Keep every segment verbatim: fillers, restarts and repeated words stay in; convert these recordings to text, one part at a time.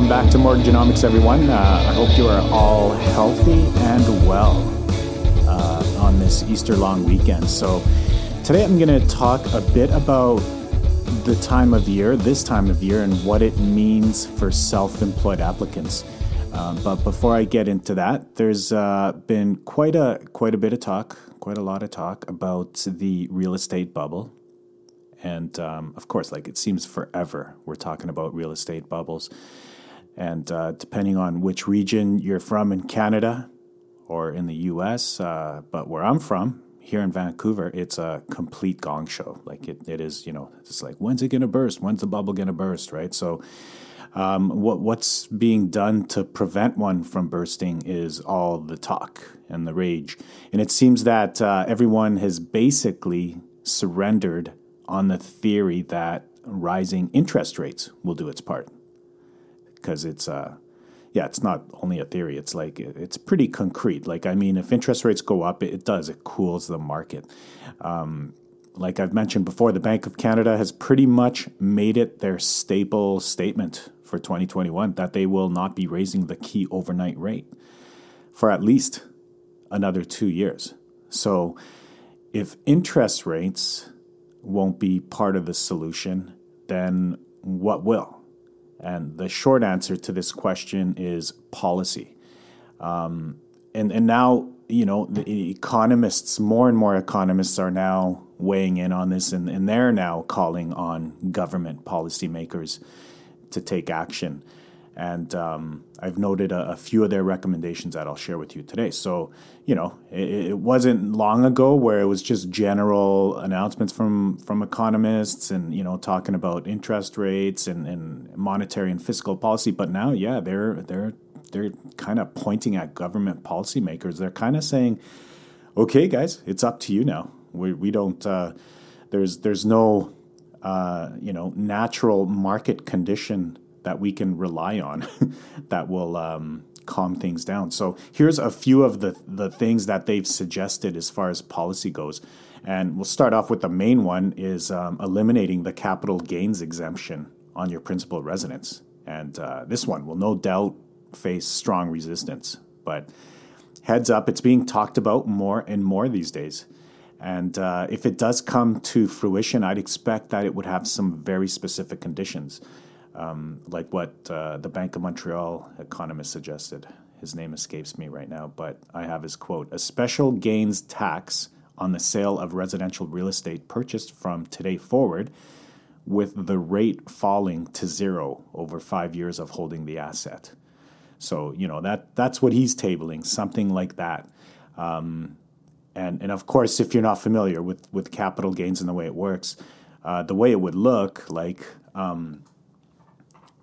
welcome back to Morgan Genomics, everyone. Uh, I hope you are all healthy and well uh, on this Easter long weekend. So today I'm going to talk a bit about the time of year, this time of year, and what it means for self-employed applicants. Uh, but before I get into that, there's uh, been quite a quite a bit of talk, quite a lot of talk about the real estate bubble. And um, of course, like it seems forever, we're talking about real estate bubbles. And uh, depending on which region you're from in Canada or in the U S, uh, but where I'm from, here in Vancouver, it's a complete gong show. Like it, it is, you know, it's like, when's it going to burst? When's the bubble going to burst, right? So um, what what's being done to prevent one from bursting is all the talk and the rage. And it seems that uh, everyone has basically surrendered on the theory that rising interest rates will do its part, because it's uh, yeah, it's not only a theory. It's like it's pretty concrete. Like I mean, if interest rates go up, it does it cools the market. Um, like I've mentioned before, the Bank of Canada has pretty much made it their staple statement for twenty twenty-one that they will not be raising the key overnight rate for at least another two years. So if interest rates won't be part of the solution, then what will? And the short answer to this question is policy. Um, and, and now, you know, the economists, more and more economists are now weighing in on this, and, and they're now calling on government policymakers to take action. And um, I've noted a, a few of their recommendations that I'll share with you today. So, you know, it, it wasn't long ago where it was just general announcements from, from economists and, you know, talking about interest rates and, and monetary and fiscal policy. But now, yeah, they're they're they're kind of pointing at government policymakers. They're kind of saying, okay, guys, it's up to you now. We we don't uh, there's there's no, uh, you know, natural market condition that we can rely on that will um, calm things down. So here's a few of the, the things that they've suggested as far as policy goes. And we'll start off with the main one is um, eliminating the capital gains exemption on your principal residence. And uh, this one will no doubt face strong resistance. But heads up, it's being talked about more and more these days. And uh, if it does come to fruition, I'd expect that it would have some very specific conditions. Um, like what uh, the Bank of Montreal economist suggested. His name escapes me right now, but I have his quote. A special gains tax on the sale of residential real estate purchased from today forward, with the rate falling to zero over five years of holding the asset. So, you know, that that's what he's tabling, something like that. Um, and, and of course, if you're not familiar with, with capital gains and the way it works, uh, the way it would look like... Um,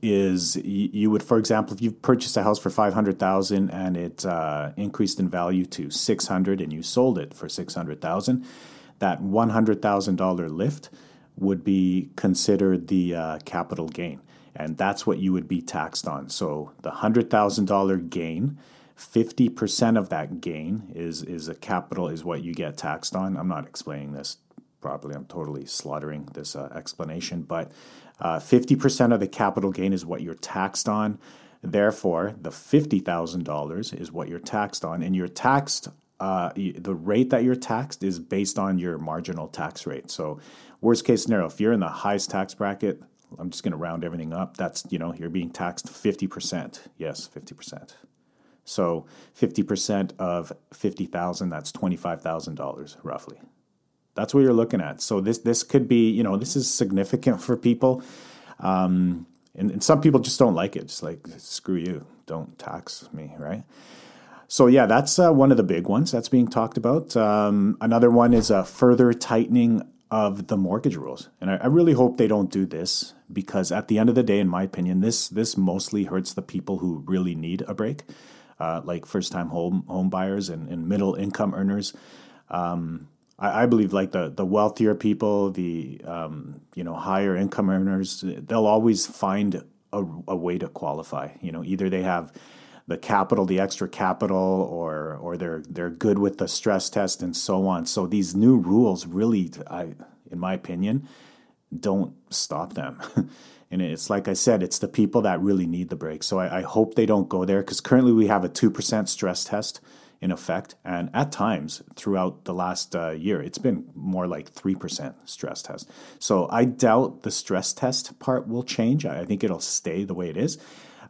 is you would, for example, if you've purchased a house for five hundred thousand dollars and it uh, increased in value to six hundred thousand dollars and you sold it for six hundred thousand dollars, that one hundred thousand dollars lift would be considered the uh, capital gain. And that's what you would be taxed on. So the one hundred thousand dollars gain, fifty percent of that gain is, is a capital, is what you get taxed on. I'm not explaining this properly. I'm totally slaughtering this uh, explanation, but Uh, fifty percent of the capital gain is what you're taxed on. Therefore, the fifty thousand dollars is what you're taxed on. And you're taxed, uh, the rate that you're taxed is based on your marginal tax rate. So worst case scenario, if you're in the highest tax bracket, I'm just going to round everything up. That's, you know, you're being taxed fifty percent. Yes, fifty percent. So fifty percent of fifty thousand dollars, that's twenty-five thousand dollars roughly. That's what you're looking at. So this this could be, you know, this is significant for people. Um, and, and some people just don't like it. It's like, screw you. Don't tax me, right? So, yeah, that's uh, one of the big ones that's being talked about. Um, another one is a further tightening of the mortgage rules. And I, I really hope they don't do this, because at the end of the day, in my opinion, this this mostly hurts the people who really need a break, uh, like first-time home, home buyers and, and middle-income earners. Um I believe like the, the wealthier people, the um, you know higher income earners, they'll always find a, a way to qualify. You know, either they have the capital, the extra capital, or or they're they're good with the stress test and so on. So these new rules really, I, in my opinion, don't stop them. And it's like I said, it's the people that really need the break. So I, I hope they don't go there, because currently we have a two percent stress test in effect. And at times throughout the last uh, year, it's been more like three percent stress test. So I doubt the stress test part will change. I, I think it'll stay the way it is.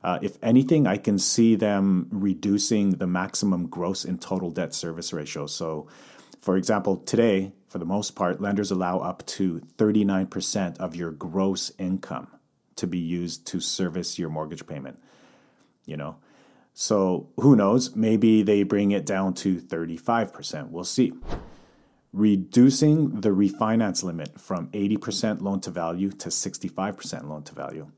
Uh, if anything, I can see them reducing the maximum gross and total debt service ratio. So, for example, today, for the most part, lenders allow up to thirty-nine percent of your gross income to be used to service your mortgage payment, you know. So who knows? Maybe they bring it down to thirty-five percent. We'll see. Reducing the refinance limit from eighty percent loan to value to sixty-five percent loan to value.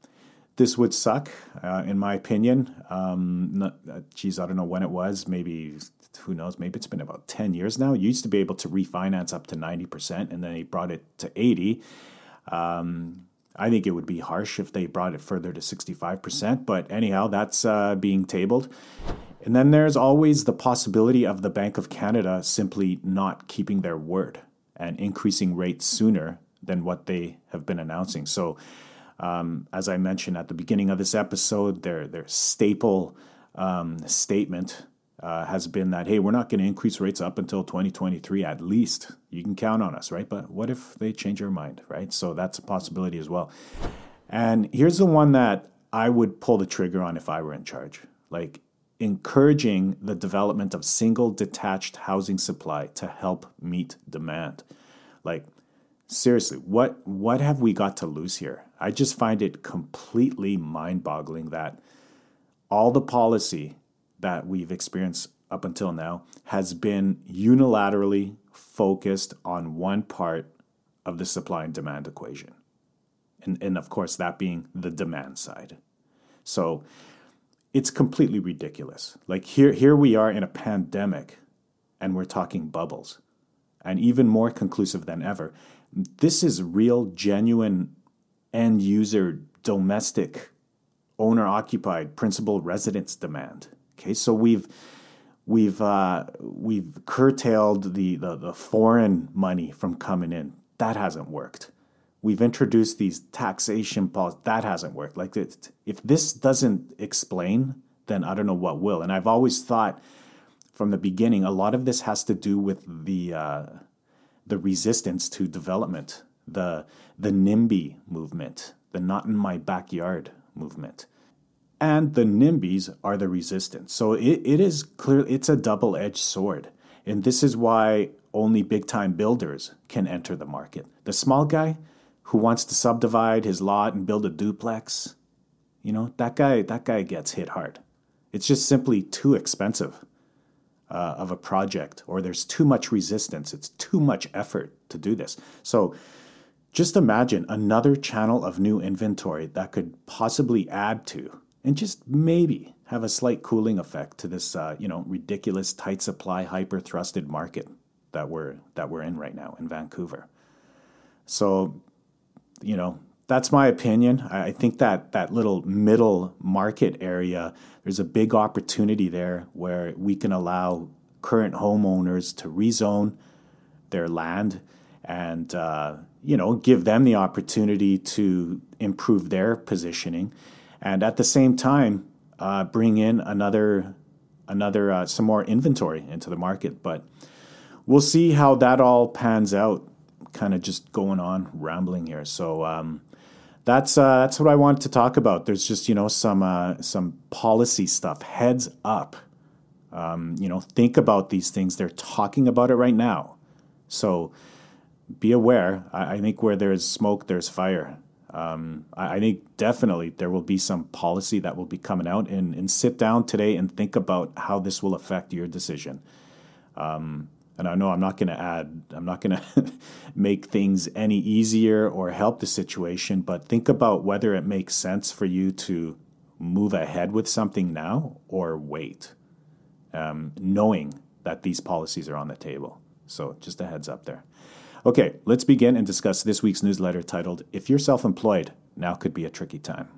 This would suck, uh, in my opinion. Um, not, uh, geez, I don't know when it was. Maybe, who knows, maybe it's been about ten years now. You used to be able to refinance up to ninety percent, and then they brought it to eighty. Um, I think it would be harsh if they brought it further to sixty-five percent. But anyhow, that's uh, being tabled. And then there's always the possibility of the Bank of Canada simply not keeping their word and increasing rates sooner than what they have been announcing. So, Um, as I mentioned at the beginning of this episode, their their staple um, statement uh, has been that, hey, we're not going to increase rates up until twenty twenty-three at least. You can count on us, right? But what if they change their mind, right? So that's a possibility as well. And here's the one that I would pull the trigger on if I were in charge. Like, encouraging the development of single detached housing supply to help meet demand. Like, seriously, what what have we got to lose here? I just find it completely mind-boggling that all the policy that we've experienced up until now has been unilaterally focused on one part of the supply and demand equation. And, and of course, that being the demand side. So it's completely ridiculous. Like, here, here we are in a pandemic, and we're talking bubbles. And even more conclusive than ever, this is real, genuine, end-user, domestic, owner-occupied, principal residence demand. Okay, so we've we've uh, we've curtailed the, the the foreign money from coming in. That hasn't worked. We've introduced these taxation policies. That hasn't worked. Like, it, if this doesn't explain, then I don't know what will. And I've always thought from the beginning, a lot of this has to do with the uh, the resistance to development. The the NIMBY movement, the not in my backyard movement. And the NIMBYs are the resistance. So it, it is clear, it's a double-edged sword. And this is why only big-time builders can enter the market. The small guy who wants to subdivide his lot and build a duplex, you know, that guy, that guy gets hit hard. It's just simply too expensive uh, of a project, or there's too much resistance. It's too much effort to do this. So just imagine another channel of new inventory that could possibly add to and just maybe have a slight cooling effect to this, uh, you know, ridiculous tight supply, hyper-thrusted market that we're that we're in right now in Vancouver. So, you know, that's my opinion. I think that that little middle market area, there's a big opportunity there where we can allow current homeowners to rezone their land and, uh, you know, give them the opportunity to improve their positioning, and at the same time, uh, bring in another, another uh, some more inventory into the market. But we'll see how that all pans out. Kind of just going on rambling here. So um, that's uh, that's what I wanted to talk about. There's just, you know, some uh, some policy stuff. Heads up, um, you know, think about these things. They're talking about it right now, so be aware. I think where there is smoke, there's fire. Um, I think definitely there will be some policy that will be coming out, and, and sit down today and think about how this will affect your decision. Um, and I know I'm not going to add, I'm not going to make things any easier or help the situation, but think about whether it makes sense for you to move ahead with something now or wait, um, knowing that these policies are on the table. So just a heads up there. Okay, let's begin and discuss this week's newsletter titled, If You're Self-Employed, Now Could Be a Tricky Time.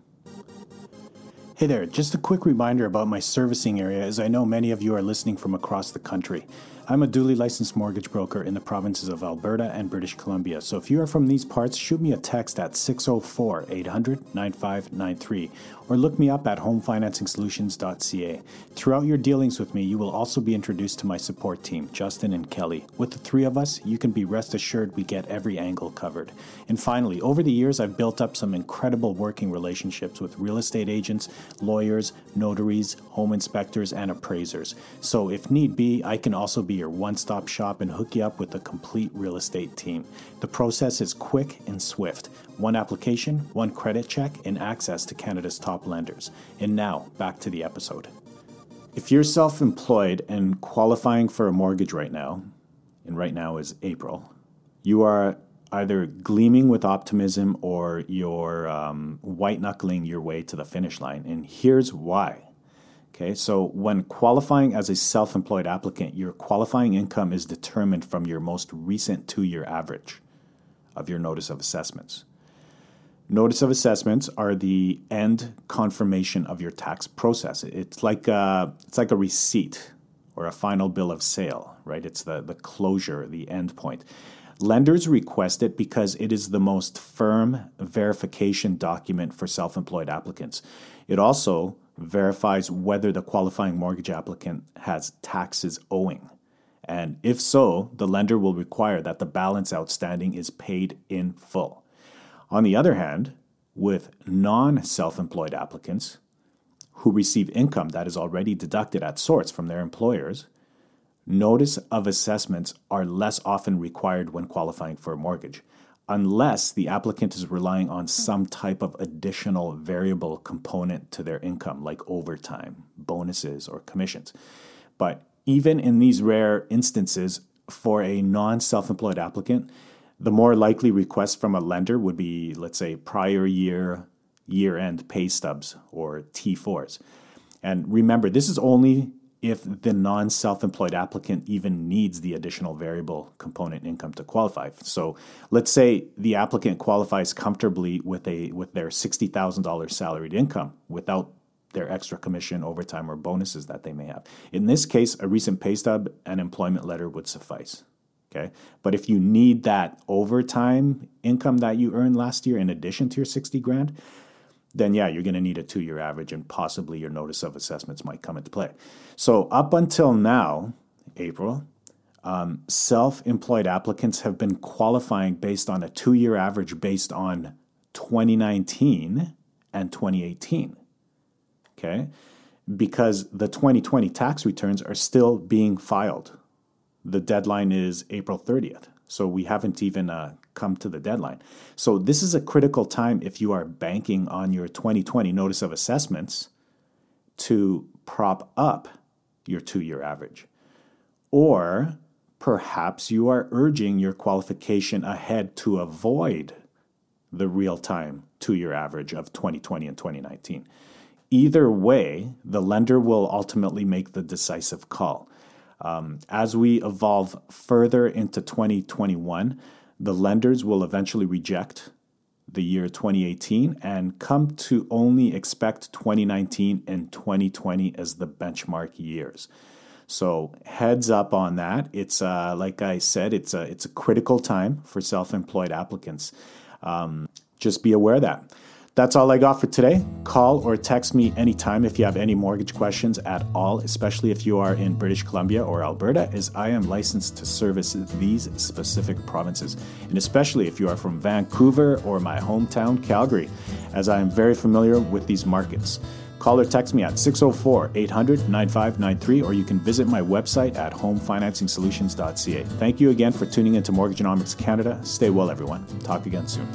Hey there, just a quick reminder about my servicing area, as I know many of you are listening from across the country. I'm a duly licensed mortgage broker in the provinces of Alberta and British Columbia, so if you are from these parts, shoot me a text at six oh four, eight hundred, nine five nine three or look me up at home financing solutions dot c a. Throughout your dealings with me, you will also be introduced to my support team, Justin and Kelly. With the three of us, you can be rest assured we get every angle covered. And finally, over the years, I've built up some incredible working relationships with real estate agents, lawyers, notaries, home inspectors, and appraisers. So if need be, I can also be your one-stop shop and hook you up with a complete real estate team. The process is quick and swift. One application, one credit check, and access to Canada's top lenders. And now, back to the episode. If you're self-employed and qualifying for a mortgage right now, and right now is April, you are either gleaming with optimism or you're um, white-knuckling your way to the finish line. And here's why. Okay, so when qualifying as a self-employed applicant, your qualifying income is determined from your most recent two-year average of your notice of assessments. Notice of assessments are the end confirmation of your tax process. It's like a, it's like a receipt or a final bill of sale, right? It's the, the closure, the end point. Lenders request it because it is the most firm verification document for self-employed applicants. It also verifies whether the qualifying mortgage applicant has taxes owing. And if so, the lender will require that the balance outstanding is paid in full. On the other hand, with non-self-employed applicants who receive income that is already deducted at source from their employers, notice of assessments are less often required when qualifying for a mortgage, unless the applicant is relying on some type of additional variable component to their income, like overtime, bonuses, or commissions. But even in these rare instances, for a non-self-employed applicant, the more likely request from a lender would be, let's say, prior year, year-end pay stubs, or T fours. And remember, this is only if the non-self-employed applicant even needs the additional variable component income to qualify. So let's say the applicant qualifies comfortably with a with their sixty thousand dollars salaried income without their extra commission, overtime, or bonuses that they may have. In this case, a recent pay stub and employment letter would suffice. Okay, but if you need that overtime income that you earned last year in addition to your sixty grand, then yeah, you're going to need a two-year average and possibly your notice of assessments might come into play. So up until now, April, um, self-employed applicants have been qualifying based on a two-year average based on twenty nineteen and twenty eighteen, okay? Because the twenty twenty tax returns are still being filed. The deadline is April thirtieth. So we haven't even uh, come to the deadline. So this is a critical time if you are banking on your twenty twenty notice of assessments to prop up your two-year average. Or perhaps you are urging your qualification ahead to avoid the real-time two-year average of twenty twenty and twenty nineteen. Either way, the lender will ultimately make the decisive call. Um, as we evolve further into twenty twenty-one, the lenders will eventually reject the year twenty eighteen and come to only expect twenty nineteen and twenty twenty as the benchmark years. So heads up on that. It's uh, like I said, it's a, it's a critical time for self-employed applicants. Um, just be aware of that. That's all I got for today. Call or text me anytime if you have any mortgage questions at all, especially if you are in British Columbia or Alberta, as I am licensed to service these specific provinces, and especially if you are from Vancouver or my hometown, Calgary, as I am very familiar with these markets. Call or text me at six oh four, eight hundred, nine five nine three, or you can visit my website at home financing solutions dot c a. Thank you again for tuning into Mortgagenomics Canada. Stay well, everyone. Talk again soon.